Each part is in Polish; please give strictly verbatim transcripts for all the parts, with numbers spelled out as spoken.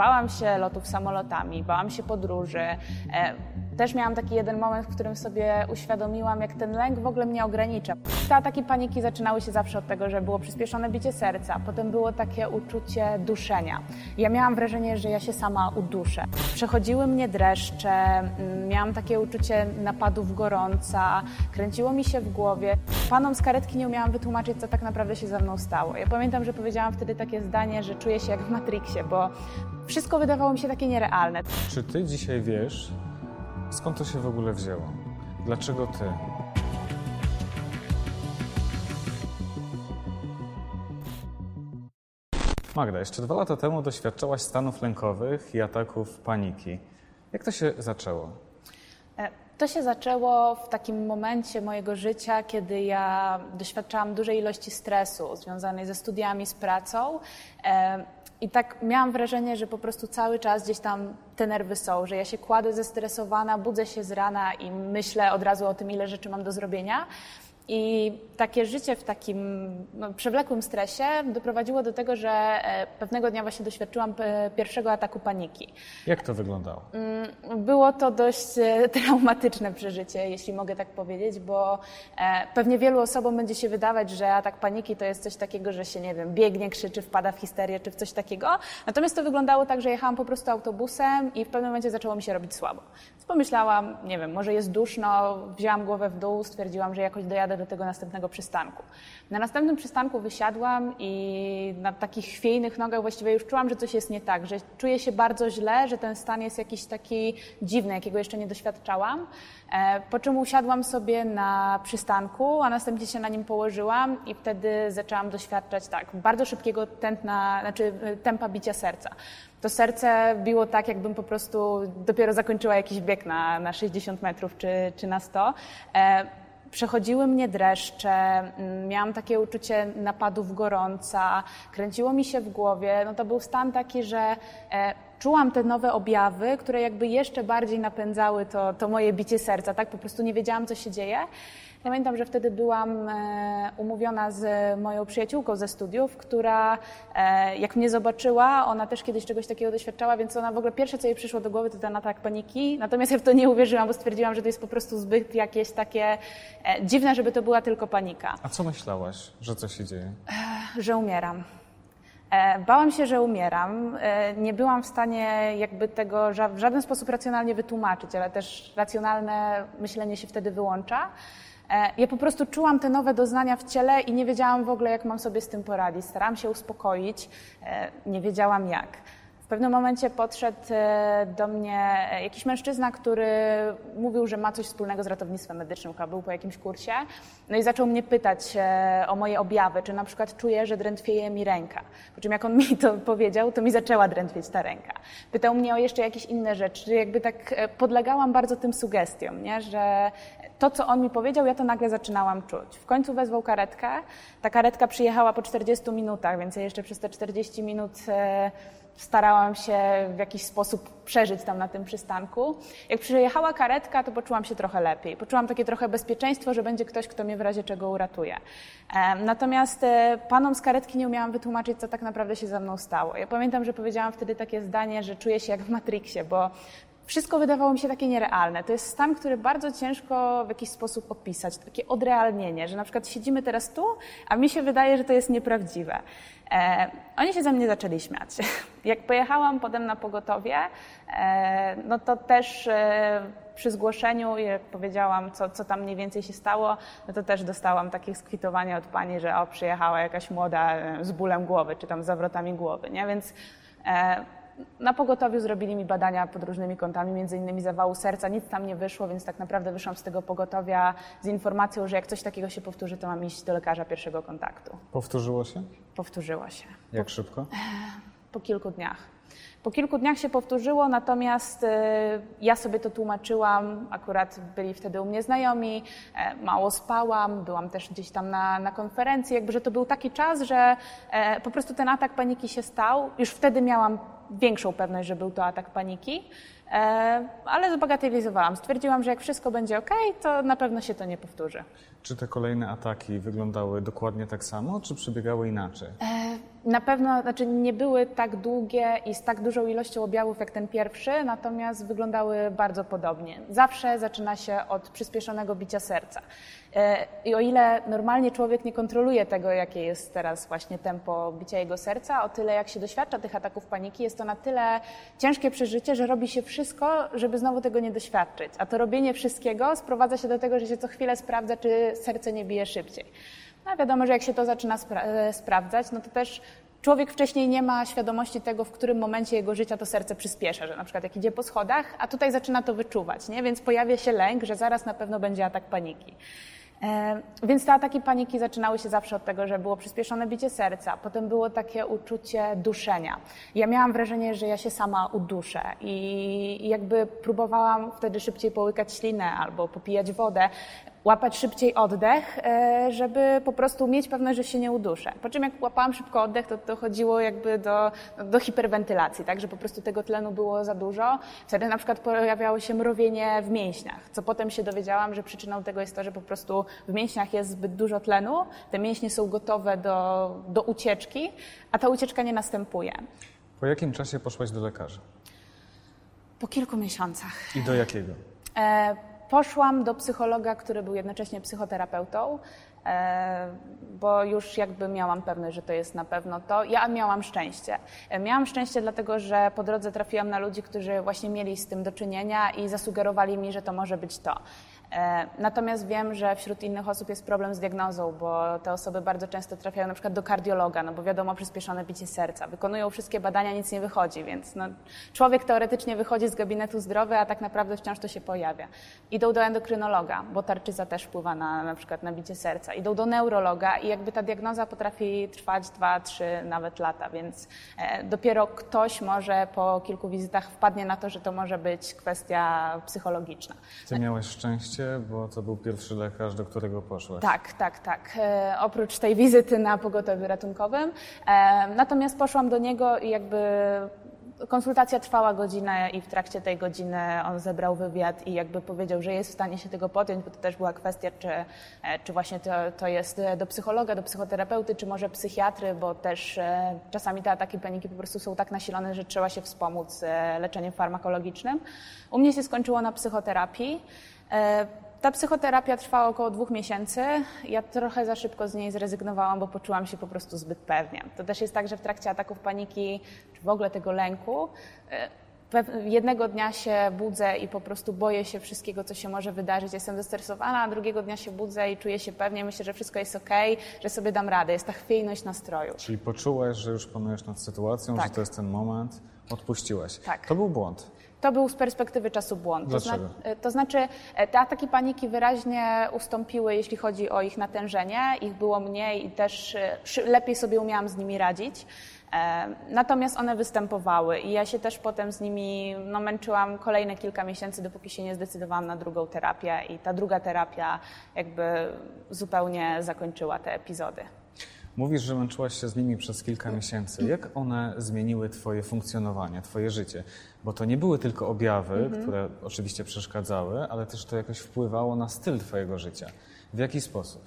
Bałam się lotów samolotami, bałam się podróży. Też miałam taki jeden moment, w którym sobie uświadomiłam, jak ten lęk w ogóle mnie ogranicza. Te ataki paniki zaczynały się zawsze od tego, że było przyspieszone bicie serca, potem było takie uczucie duszenia. Ja miałam wrażenie, że ja się sama uduszę. Przechodziły mnie dreszcze, miałam takie uczucie napadów gorąca, kręciło mi się w głowie. Panom z karetki nie umiałam wytłumaczyć, co tak naprawdę się ze mną stało. Ja pamiętam, że powiedziałam wtedy takie zdanie, że czuję się jak w Matrixie, bo wszystko wydawało mi się takie nierealne. Czy ty dzisiaj wiesz, skąd to się w ogóle wzięło? Dlaczego ty? Magda, jeszcze dwa lata temu doświadczałaś stanów lękowych i ataków paniki. Jak to się zaczęło? To się zaczęło w takim momencie mojego życia, kiedy ja doświadczałam dużej ilości stresu związanej ze studiami, z pracą. I tak miałam wrażenie, że po prostu cały czas gdzieś tam te nerwy są, że ja się kładę zestresowana, budzę się z rana i myślę od razu o tym, ile rzeczy mam do zrobienia. I takie życie w takim no, przewlekłym stresie doprowadziło do tego, że pewnego dnia właśnie doświadczyłam pierwszego ataku paniki. Jak to wyglądało? Było to dość traumatyczne przeżycie, jeśli mogę tak powiedzieć, bo pewnie wielu osobom będzie się wydawać, że atak paniki to jest coś takiego, że się, nie wiem, biegnie, krzyczy, wpada w histerię czy w coś takiego. Natomiast to wyglądało tak, że jechałam po prostu autobusem i w pewnym momencie zaczęło mi się robić słabo. Więc pomyślałam, nie wiem, może jest duszno, wzięłam głowę w dół, stwierdziłam, że jakoś dojadę do tego następnego przystanku. Na następnym przystanku wysiadłam i na takich chwiejnych nogach właściwie już czułam, że coś jest nie tak, że czuję się bardzo źle, że ten stan jest jakiś taki dziwny, jakiego jeszcze nie doświadczałam. Po czym usiadłam sobie na przystanku, a następnie się na nim położyłam i wtedy zaczęłam doświadczać tak, bardzo szybkiego tętna, znaczy tempa bicia serca. To serce biło tak, jakbym po prostu dopiero zakończyła jakiś bieg na, na sześćdziesiąt metrów czy, czy na sto. Przechodziły mnie dreszcze, miałam takie uczucie napadów gorąca, kręciło mi się w głowie. No to był stan taki, że e, czułam te nowe objawy, które jakby jeszcze bardziej napędzały to, to moje bicie serca, tak? Po prostu nie wiedziałam, co się dzieje. Pamiętam, że wtedy byłam e, umówiona z moją przyjaciółką ze studiów, która e, jak mnie zobaczyła, ona też kiedyś czegoś takiego doświadczała, więc ona w ogóle pierwsze, co jej przyszło do głowy, to ten atak paniki. Natomiast ja w to nie uwierzyłam, bo stwierdziłam, że to jest po prostu zbyt jakieś takie e, dziwne, żeby to była tylko panika. A co myślałaś, że co się dzieje? E, że umieram. Bałam się, że umieram. Nie byłam w stanie jakby tego w żaden sposób racjonalnie wytłumaczyć, ale też racjonalne myślenie się wtedy wyłącza. Ja po prostu czułam te nowe doznania w ciele i nie wiedziałam w ogóle, jak mam sobie z tym poradzić. Starałam się uspokoić, nie wiedziałam jak. W pewnym momencie podszedł do mnie jakiś mężczyzna, który mówił, że ma coś wspólnego z ratownictwem medycznym, chyba był po jakimś kursie. No i zaczął mnie pytać o moje objawy, czy na przykład czuję, że drętwieje mi ręka. Po czym jak on mi to powiedział, to mi zaczęła drętwieć ta ręka. Pytał mnie o jeszcze jakieś inne rzeczy, jakby tak podlegałam bardzo tym sugestiom, nie? Że to, co on mi powiedział, ja to nagle zaczynałam czuć. W końcu wezwał karetkę. Ta karetka przyjechała po czterdziestu minutach, więc ja jeszcze przez te czterdzieści minut starałam się w jakiś sposób przeżyć tam na tym przystanku. Jak przyjechała karetka, to poczułam się trochę lepiej. Poczułam takie trochę bezpieczeństwo, że będzie ktoś, kto mnie w razie czego uratuje. Natomiast panom z karetki nie umiałam wytłumaczyć, co tak naprawdę się ze mną stało. Ja pamiętam, że powiedziałam wtedy takie zdanie, że czuję się jak w Matrixie, bo wszystko wydawało mi się takie nierealne. To jest stan, który bardzo ciężko w jakiś sposób opisać. Takie odrealnienie, że na przykład siedzimy teraz tu, a mi się wydaje, że to jest nieprawdziwe. E, oni się ze mnie zaczęli śmiać. Jak pojechałam potem na pogotowie, e, no to też e, przy zgłoszeniu, jak powiedziałam, co, co tam mniej więcej się stało, no to też dostałam takie skwitowanie od pani, że o, przyjechała jakaś młoda z bólem głowy, czy tam z zawrotami głowy, nie? Więc e, na pogotowiu zrobili mi badania pod różnymi kątami, między innymi zawału serca, nic tam nie wyszło, więc tak naprawdę wyszłam z tego pogotowia z informacją, że jak coś takiego się powtórzy, to mam iść do lekarza pierwszego kontaktu. Powtórzyło się? Powtórzyło się. Jak po... szybko? Po kilku dniach. Po kilku dniach się powtórzyło, natomiast ja sobie to tłumaczyłam, akurat byli wtedy u mnie znajomi, mało spałam, byłam też gdzieś tam na, na konferencji, jakby, że to był taki czas, że po prostu ten atak paniki się stał, już wtedy miałam większą pewność, że był to atak paniki, ale zbagatelizowałam. Stwierdziłam, że jak wszystko będzie ok, to na pewno się to nie powtórzy. Czy te kolejne ataki wyglądały dokładnie tak samo, czy przebiegały inaczej? E- Na pewno, znaczy nie były tak długie i z tak dużą ilością objawów jak ten pierwszy, natomiast wyglądały bardzo podobnie. Zawsze zaczyna się od przyspieszonego bicia serca. I o ile normalnie człowiek nie kontroluje tego, jakie jest teraz właśnie tempo bicia jego serca, o tyle jak się doświadcza tych ataków paniki, jest to na tyle ciężkie przeżycie, że robi się wszystko, żeby znowu tego nie doświadczyć. A to robienie wszystkiego sprowadza się do tego, że się co chwilę sprawdza, czy serce nie bije szybciej. No wiadomo, że jak się to zaczyna spra- sprawdzać, no to też człowiek wcześniej nie ma świadomości tego, w którym momencie jego życia to serce przyspiesza, że na przykład jak idzie po schodach, a tutaj zaczyna to wyczuwać, nie? Więc pojawia się lęk, że zaraz na pewno będzie atak paniki. E, więc te ataki paniki zaczynały się zawsze od tego, że było przyspieszone bicie serca, potem było takie uczucie duszenia. Ja miałam wrażenie, że ja się sama uduszę i jakby próbowałam wtedy szybciej połykać ślinę albo popijać wodę, łapać szybciej oddech, żeby po prostu mieć pewność, że się nie uduszę. Po czym jak łapałam szybko oddech, to dochodziło jakby do, do hiperwentylacji, tak, że po prostu tego tlenu było za dużo. Wtedy na przykład pojawiało się mrowienie w mięśniach, co potem się dowiedziałam, że przyczyną tego jest to, że po prostu w mięśniach jest zbyt dużo tlenu, te mięśnie są gotowe do, do ucieczki, a ta ucieczka nie następuje. Po jakim czasie poszłaś do lekarza? Po kilku miesiącach. I do jakiego? E, Poszłam do psychologa, który był jednocześnie psychoterapeutą, bo już jakby miałam pewność, że to jest na pewno to. Ja miałam szczęście. Miałam szczęście dlatego, że po drodze trafiłam na ludzi, którzy właśnie mieli z tym do czynienia i zasugerowali mi, że to może być to. Natomiast wiem, że wśród innych osób jest problem z diagnozą, bo te osoby bardzo często trafiają na przykład do kardiologa, no bo wiadomo, przyspieszone bicie serca. Wykonują wszystkie badania, nic nie wychodzi, więc no, człowiek teoretycznie wychodzi z gabinetu zdrowy, a tak naprawdę wciąż to się pojawia. Idą do endokrynologa, bo tarczyca też wpływa na, na przykład na bicie serca. Idą do neurologa i jakby ta diagnoza potrafi trwać dwa, trzy nawet lata, więc dopiero ktoś może po kilku wizytach wpadnie na to, że to może być kwestia psychologiczna. Ty miałeś szczęście, bo to był pierwszy lekarz, do którego poszłaś. Tak, tak, tak. E, oprócz tej wizyty na pogotowiu ratunkowym. E, natomiast poszłam do niego i jakby konsultacja trwała godzinę i w trakcie tej godziny on zebrał wywiad i jakby powiedział, że jest w stanie się tego podjąć, bo to też była kwestia, czy, czy właśnie to, to jest do psychologa, do psychoterapeuty, czy może psychiatry, bo też czasami te ataki paniki po prostu są tak nasilone, że trzeba się wspomóc leczeniem farmakologicznym. U mnie się skończyło na psychoterapii. Ta psychoterapia trwała około dwóch miesięcy. Ja trochę za szybko z niej zrezygnowałam, bo poczułam się po prostu zbyt pewnie. To też jest tak, że w trakcie ataków paniki, czy w ogóle tego lęku, jednego dnia się budzę i po prostu boję się wszystkiego, co się może wydarzyć. Jestem zestresowana, a drugiego dnia się budzę i czuję się pewnie. Myślę, że wszystko jest okej, że sobie dam radę. Jest ta chwiejność nastroju. Czyli poczułaś, że już panujesz nad sytuacją, tak, że to jest ten moment, odpuściłaś. Tak. To był błąd. To był z perspektywy czasu błąd. To, zna, to znaczy te ataki paniki wyraźnie ustąpiły, jeśli chodzi o ich natężenie. Ich było mniej i też lepiej sobie umiałam z nimi radzić. Natomiast one występowały i ja się też potem z nimi no, męczyłam kolejne kilka miesięcy, dopóki się nie zdecydowałam na drugą terapię i ta druga terapia jakby zupełnie zakończyła te epizody. Mówisz, że męczyłaś się z nimi przez kilka miesięcy. Jak one zmieniły twoje funkcjonowanie, twoje życie? Bo to nie były tylko objawy, mhm. które oczywiście przeszkadzały, ale też to jakoś wpływało na styl twojego życia. W jaki sposób?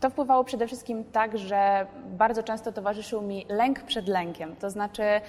To wpływało przede wszystkim tak, że bardzo często towarzyszył mi lęk przed lękiem. To znaczy e,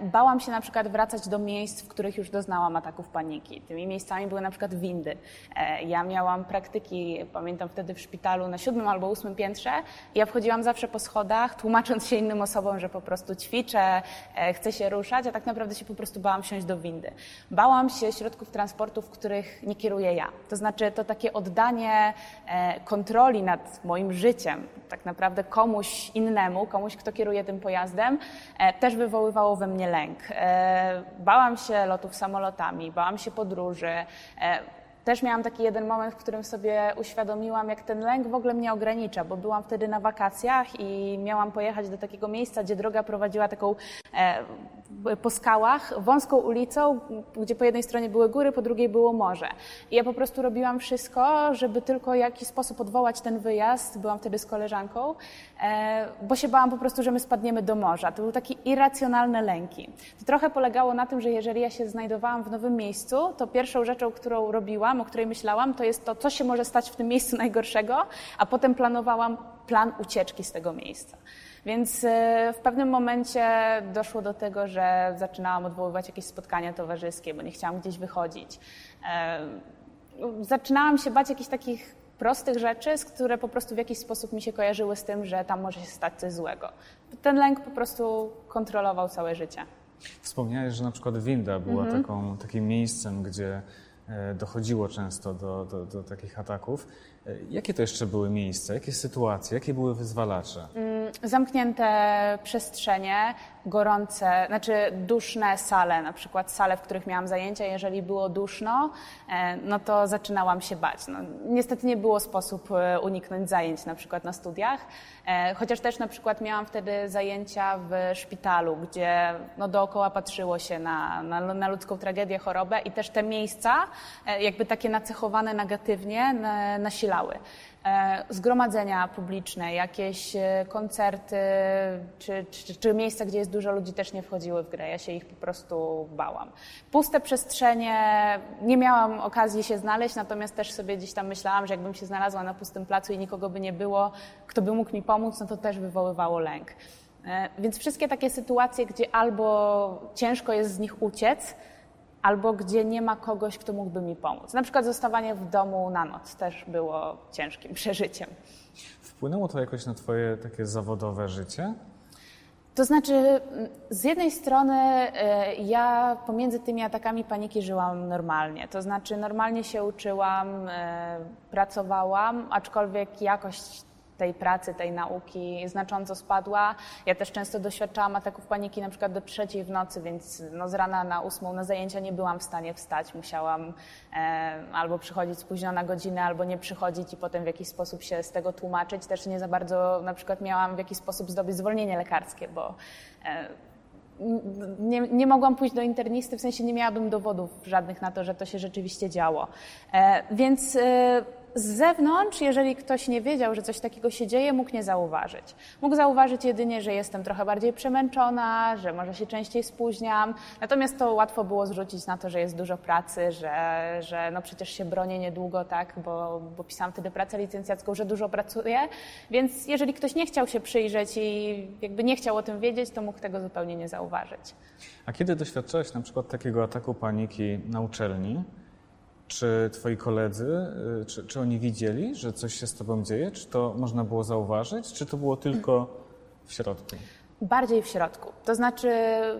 bałam się na przykład wracać do miejsc, w których już doznałam ataków paniki. Tymi miejscami były na przykład windy. E, ja miałam praktyki, pamiętam wtedy w szpitalu na siódmym albo ósmym piętrze. Ja wchodziłam zawsze po schodach, tłumacząc się innym osobom, że po prostu ćwiczę, e, chcę się ruszać, a tak naprawdę się po prostu bałam wsiąść do windy. Bałam się środków transportu, w których nie kieruję ja. To znaczy to takie oddanie e, kontroli nad moim życiem, tak naprawdę komuś innemu, komuś, kto kieruje tym pojazdem, e, też wywoływało we mnie lęk. E, bałam się lotów samolotami, bałam się podróży. E, też miałam taki jeden moment, w którym sobie uświadomiłam, jak ten lęk w ogóle mnie ogranicza, bo byłam wtedy na wakacjach i miałam pojechać do takiego miejsca, gdzie droga prowadziła taką e, po skałach, wąską ulicą, gdzie po jednej stronie były góry, po drugiej było morze. I ja po prostu robiłam wszystko, żeby tylko w jakiś sposób odwołać ten wyjazd. Byłam wtedy z koleżanką, e, bo się bałam po prostu, że my spadniemy do morza. To były takie irracjonalne lęki. To trochę polegało na tym, że jeżeli ja się znajdowałam w nowym miejscu, to pierwszą rzeczą, którą robiłam, o której myślałam, to jest to, co się może stać w tym miejscu najgorszego, a potem planowałam plan ucieczki z tego miejsca. Więc w pewnym momencie doszło do tego, że zaczynałam odwoływać jakieś spotkania towarzyskie, bo nie chciałam gdzieś wychodzić. Zaczynałam się bać jakichś takich prostych rzeczy, które po prostu w jakiś sposób mi się kojarzyły z tym, że tam może się stać coś złego. Ten lęk po prostu kontrolował całe życie. Wspomniałeś, że na przykład winda była mhm. taką, takim miejscem, gdzie dochodziło często do, do, do takich ataków. Jakie to jeszcze były miejsca, jakie sytuacje, jakie były wyzwalacze? Zamknięte przestrzenie, gorące, znaczy duszne sale, na przykład sale, w których miałam zajęcia. Jeżeli było duszno, no to zaczynałam się bać. No, niestety nie było sposób uniknąć zajęć na przykład na studiach, chociaż też na przykład miałam wtedy zajęcia w szpitalu, gdzie no dookoła patrzyło się na, na, na ludzką tragedię, chorobę i też te miejsca jakby takie nacechowane negatywnie nasilały. Zgromadzenia publiczne, jakieś koncerty czy, czy, czy miejsca, gdzie jest dużo ludzi, też nie wchodziły w grę. Ja się ich po prostu bałam. Puste przestrzenie, nie miałam okazji się znaleźć, natomiast też sobie gdzieś tam myślałam, że jakbym się znalazła na pustym placu i nikogo by nie było, kto by mógł mi pomóc, no to też wywoływało lęk. Więc wszystkie takie sytuacje, gdzie albo ciężko jest z nich uciec, albo gdzie nie ma kogoś, kto mógłby mi pomóc. Na przykład zostawanie w domu na noc też było ciężkim przeżyciem. Wpłynęło to jakoś na twoje takie zawodowe życie? To znaczy, z jednej strony ja pomiędzy tymi atakami paniki żyłam normalnie. To znaczy normalnie się uczyłam, pracowałam, aczkolwiek jakość tej pracy, tej nauki znacząco spadła. Ja też często doświadczałam ataków paniki na przykład do trzeciej w nocy, więc no z rana na ósmą na zajęcia nie byłam w stanie wstać. Musiałam e, albo przychodzić późno na godzinę, albo nie przychodzić i potem w jakiś sposób się z tego tłumaczyć. Też nie za bardzo na przykład miałam w jakiś sposób zdobyć zwolnienie lekarskie, bo e, Nie, nie mogłam pójść do internisty, w sensie nie miałabym dowodów żadnych na to, że to się rzeczywiście działo. E, więc e, z zewnątrz, jeżeli ktoś nie wiedział, że coś takiego się dzieje, mógł nie zauważyć. Mógł zauważyć jedynie, że jestem trochę bardziej przemęczona, że może się częściej spóźniam. Natomiast to łatwo było zrzucić na to, że jest dużo pracy, że, że no przecież się bronię niedługo, tak, bo, bo pisałam wtedy pracę licencjacką, że dużo pracuję. Więc jeżeli ktoś nie chciał się przyjrzeć i jakby nie chciał o tym wiedzieć, to mógł tego zupełnie nie zauważyć. A kiedy doświadczyłaś na przykład takiego ataku paniki na uczelni, czy twoi koledzy, czy, czy oni widzieli, że coś się z tobą dzieje? Czy to można było zauważyć, czy to było tylko w środku? Bardziej w środku. To znaczy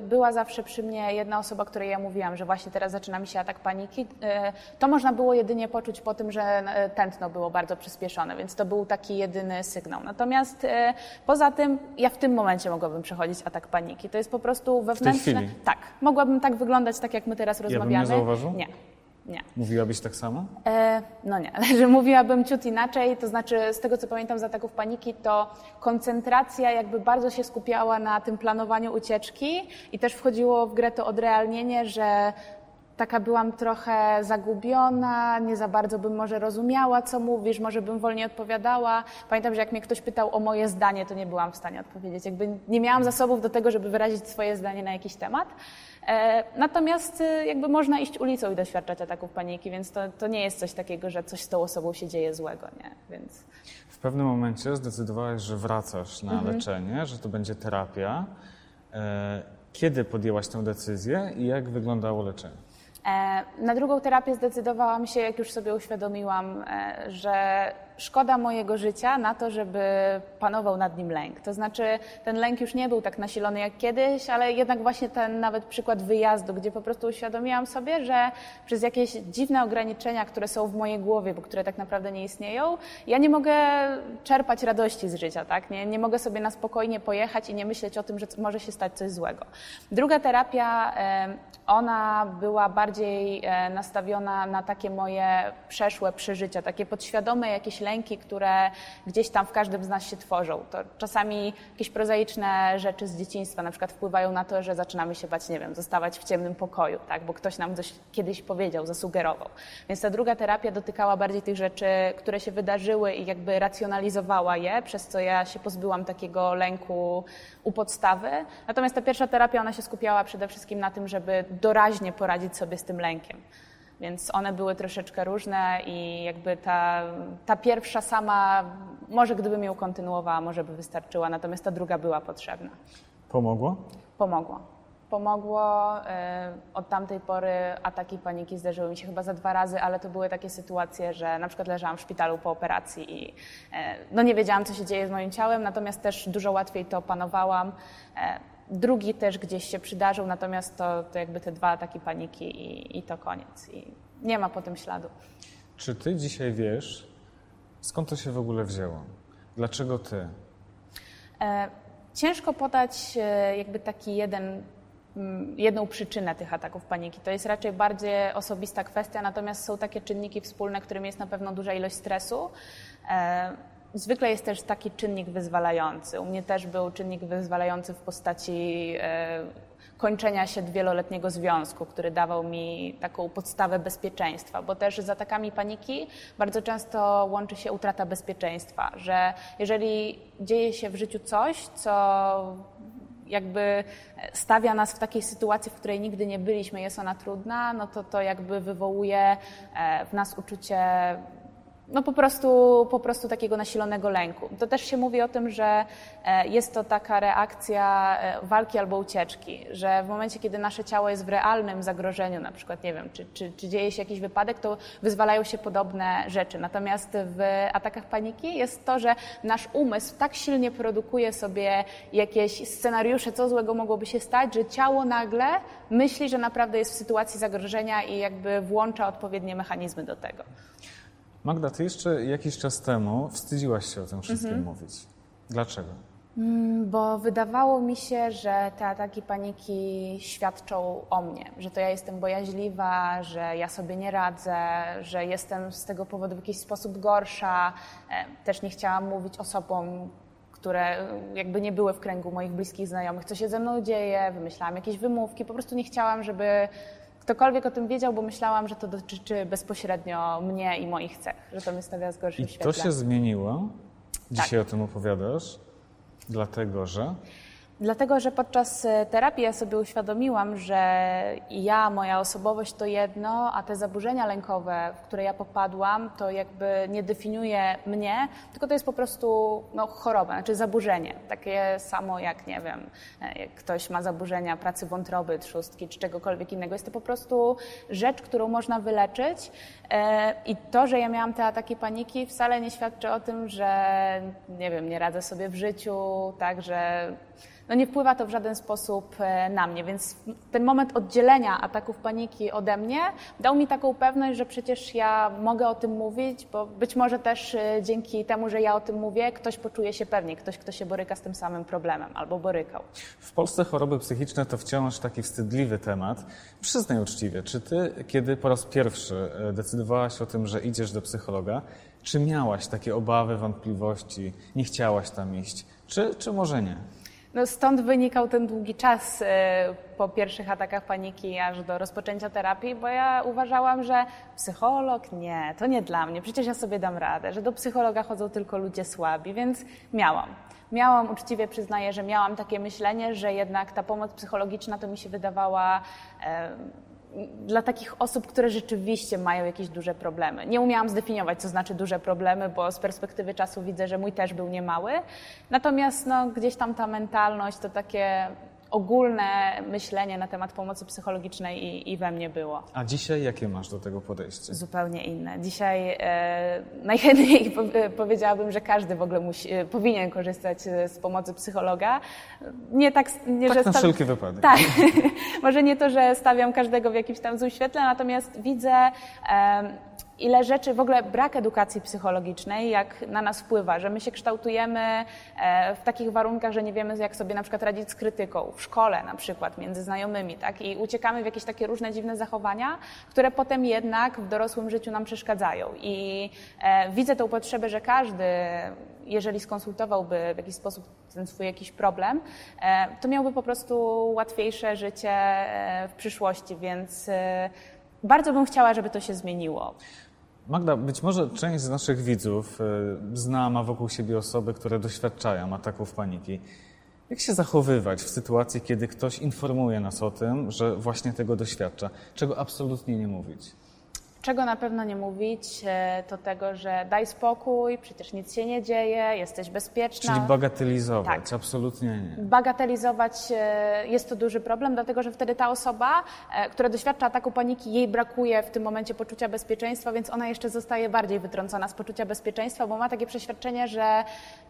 była zawsze przy mnie jedna osoba, której ja mówiłam, że właśnie teraz zaczyna mi się atak paniki. To można było jedynie poczuć po tym, że tętno było bardzo przyspieszone, więc to był taki jedyny sygnał. Natomiast poza tym ja w tym momencie mogłabym przechodzić atak paniki. To jest po prostu wewnętrzne. W tej chwili? Tak. Mogłabym tak wyglądać, tak jak my teraz rozmawiamy. Ja bym nie zauważył? Nie. Nie. Mówiłabyś tak samo? E, no nie, że mówiłabym ciut inaczej, to znaczy z tego co pamiętam z ataków paniki, to koncentracja jakby bardzo się skupiała na tym planowaniu ucieczki i też wchodziło w grę to odrealnienie, że taka byłam trochę zagubiona, nie za bardzo bym może rozumiała, co mówisz, może bym wolniej odpowiadała. Pamiętam, że jak mnie ktoś pytał o moje zdanie, to nie byłam w stanie odpowiedzieć. Jakby nie miałam zasobów do tego, żeby wyrazić swoje zdanie na jakiś temat. Natomiast jakby można iść ulicą i doświadczać ataków paniki, więc to, to nie jest coś takiego, że coś z tą osobą się dzieje złego, nie? Więc... W pewnym momencie zdecydowałaś, że wracasz na mhm. leczenie, że to będzie terapia. Kiedy podjęłaś tę decyzję i jak wyglądało leczenie? Na drugą terapię zdecydowałam się, jak już sobie uświadomiłam, że szkoda mojego życia na to, żeby panował nad nim lęk. To znaczy ten lęk już nie był tak nasilony jak kiedyś, ale jednak właśnie ten nawet przykład wyjazdu, gdzie po prostu uświadomiłam sobie, że przez jakieś dziwne ograniczenia, które są w mojej głowie, bo które tak naprawdę nie istnieją, ja nie mogę czerpać radości z życia, tak? Nie, nie mogę sobie na spokojnie pojechać i nie myśleć o tym, że może się stać coś złego. Druga terapia, ona była bardziej nastawiona na takie moje przeszłe przeżycia, takie podświadome jakieś lęki, lęki, które gdzieś tam w każdym z nas się tworzą. To czasami jakieś prozaiczne rzeczy z dzieciństwa na przykład wpływają na to, że zaczynamy się bać, nie wiem, zostawać w ciemnym pokoju, tak, bo ktoś nam coś kiedyś powiedział, zasugerował. Więc ta druga terapia dotykała bardziej tych rzeczy, które się wydarzyły i jakby racjonalizowała je, przez co ja się pozbyłam takiego lęku u podstawy. Natomiast ta pierwsza terapia, ona się skupiała przede wszystkim na tym, żeby doraźnie poradzić sobie z tym lękiem. Więc one były troszeczkę różne i jakby ta, ta pierwsza sama, może gdybym ją kontynuowała, może by wystarczyła, natomiast ta druga była potrzebna. Pomogło? Pomogło. Pomogło. Od tamtej pory ataki paniki zdarzyły mi się chyba za dwa razy, ale to były takie sytuacje, że na przykład leżałam w szpitalu po operacji i no nie wiedziałam, co się dzieje z moim ciałem, natomiast też dużo łatwiej to opanowałam. Drugi też gdzieś się przydarzył, natomiast to, to jakby te dwa ataki paniki i, i to koniec. I nie ma po tym śladu. Czy ty dzisiaj wiesz, skąd to się w ogóle wzięło? Dlaczego ty? E, ciężko podać e, jakby taki jeden... jedną przyczynę tych ataków paniki. To jest raczej bardziej osobista kwestia, natomiast są takie czynniki wspólne, którym jest na pewno duża ilość stresu. Zwykle jest też taki czynnik wyzwalający. U mnie też był czynnik wyzwalający w postaci kończenia się wieloletniego związku, który dawał mi taką podstawę bezpieczeństwa, bo też z atakami paniki bardzo często łączy się utrata bezpieczeństwa, że jeżeli dzieje się w życiu coś, co jakby stawia nas w takiej sytuacji, w której nigdy nie byliśmy, jest ona trudna, no to to jakby wywołuje w nas uczucie no po prostu, po prostu takiego nasilonego lęku. To też się mówi o tym, że jest to taka reakcja walki albo ucieczki, że w momencie, kiedy nasze ciało jest w realnym zagrożeniu, na przykład, nie wiem, czy, czy, czy dzieje się jakiś wypadek, to wyzwalają się podobne rzeczy. Natomiast w atakach paniki jest to, że nasz umysł tak silnie produkuje sobie jakieś scenariusze, co złego mogłoby się stać, że ciało nagle myśli, że naprawdę jest w sytuacji zagrożenia i jakby włącza odpowiednie mechanizmy do tego. Magda, ty jeszcze jakiś czas temu wstydziłaś się o tym wszystkim mhm. mówić. Dlaczego? Bo wydawało mi się, że te ataki paniki świadczą o mnie, że to ja jestem bojaźliwa, że ja sobie nie radzę, że jestem z tego powodu w jakiś sposób gorsza. Też nie chciałam mówić osobom, które jakby nie były w kręgu moich bliskich znajomych, co się ze mną dzieje, wymyślałam jakieś wymówki, po prostu nie chciałam, żeby ktokolwiek o tym wiedział, bo myślałam, że to dotyczy bezpośrednio mnie i moich cech, że to mnie stawia w gorszym świetle. I to się zmieniło? Dzisiaj tak. O tym opowiadasz? Dlatego, że? Dlatego, że podczas terapii ja sobie uświadomiłam, że ja, moja osobowość to jedno, a te zaburzenia lękowe, w które ja popadłam, to jakby nie definiuje mnie, tylko to jest po prostu no, choroba, znaczy zaburzenie. Takie samo jak, nie wiem, jak ktoś ma zaburzenia pracy wątroby, trzustki czy czegokolwiek innego. Jest to po prostu rzecz, którą można wyleczyć i to, że ja miałam te ataki paniki wcale nie świadczy o tym, że nie wiem, nie radzę sobie w życiu, tak, że no nie wpływa to w żaden sposób na mnie, więc ten moment oddzielenia ataków paniki ode mnie dał mi taką pewność, że przecież ja mogę o tym mówić, bo być może też dzięki temu, że ja o tym mówię, ktoś poczuje się pewnie, ktoś, kto się boryka z tym samym problemem albo borykał. W Polsce choroby psychiczne to wciąż taki wstydliwy temat. Przyznaj uczciwie, czy ty, kiedy po raz pierwszy decydowałaś o tym, że idziesz do psychologa, czy miałaś takie obawy, wątpliwości, nie chciałaś tam iść, czy, czy może nie? No stąd wynikał ten długi czas po pierwszych atakach paniki aż do rozpoczęcia terapii, bo ja uważałam, że psycholog nie, to nie dla mnie, przecież ja sobie dam radę, że do psychologa chodzą tylko ludzie słabi, więc miałam. Miałam, uczciwie przyznaję, że miałam takie myślenie, że jednak ta pomoc psychologiczna to mi się wydawała e, dla takich osób, które rzeczywiście mają jakieś duże problemy. Nie umiałam zdefiniować, co znaczy duże problemy, bo z perspektywy czasu widzę, że mój też był niemały. Natomiast no, gdzieś tam ta mentalność, to takie ogólne myślenie na temat pomocy psychologicznej i, i we mnie było. A dzisiaj jakie masz do tego podejście? Zupełnie inne. Dzisiaj e, najchętniej po, e, powiedziałabym, że każdy w ogóle musi, e, powinien korzystać z pomocy psychologa. Nie tak, nie, tak że na staw... wszelki wypadek. Tak. Może nie to, że stawiam każdego w jakimś tam złym świetle, natomiast widzę... E, ile rzeczy, w ogóle brak edukacji psychologicznej, jak na nas wpływa, że my się kształtujemy w takich warunkach, że nie wiemy, jak sobie na przykład radzić z krytyką, w szkole na przykład, między znajomymi, tak? I uciekamy w jakieś takie różne dziwne zachowania, które potem jednak w dorosłym życiu nam przeszkadzają. I widzę tą potrzebę, że każdy, jeżeli skonsultowałby w jakiś sposób ten swój jakiś problem, to miałby po prostu łatwiejsze życie w przyszłości, więc bardzo bym chciała, żeby to się zmieniło. Magda, być może część z naszych widzów zna, ma wokół siebie osoby, które doświadczają ataków paniki. Jak się zachowywać w sytuacji, kiedy ktoś informuje nas o tym, że właśnie tego doświadcza? Czego absolutnie nie mówić? Czego na pewno nie mówić, to tego, że daj spokój, przecież nic się nie dzieje, jesteś bezpieczna. Czyli bagatelizować, tak. Absolutnie nie. Bagatelizować jest to duży problem, dlatego że wtedy ta osoba, która doświadcza ataku paniki, jej brakuje w tym momencie poczucia bezpieczeństwa, więc ona jeszcze zostaje bardziej wytrącona z poczucia bezpieczeństwa, bo ma takie przeświadczenie, że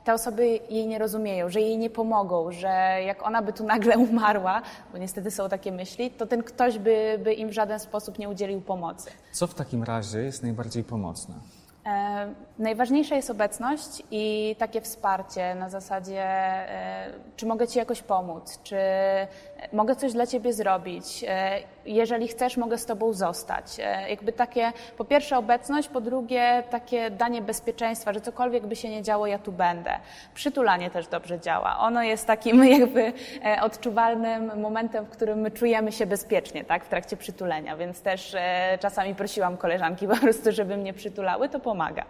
te osoby jej nie rozumieją, że jej nie pomogą, że jak ona by tu nagle umarła, bo niestety są takie myśli, to ten ktoś by, by im w żaden sposób nie udzielił pomocy. Co w takim razie jest najbardziej pomocne? E, najważniejsza jest obecność i takie wsparcie na zasadzie, e, czy mogę ci jakoś pomóc, czy mogę coś dla ciebie zrobić, e, jeżeli chcesz, mogę z tobą zostać. E, jakby takie, po pierwsze obecność, po drugie takie danie bezpieczeństwa, że cokolwiek by się nie działo, ja tu będę. Przytulanie też dobrze działa. Ono jest takim jakby e, odczuwalnym momentem, w którym my czujemy się bezpiecznie, tak, w trakcie przytulenia, więc też e, czasami prosiłam koleżanki po prostu, żeby mnie przytulały, to pomaga.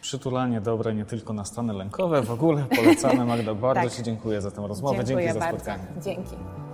Przytulanie dobre nie tylko na stany lękowe, w ogóle polecamy. Magda, bardzo tak. Ci dziękuję za tę rozmowę. Dziękuję Dzięki bardzo. za spotkanie. Dzięki.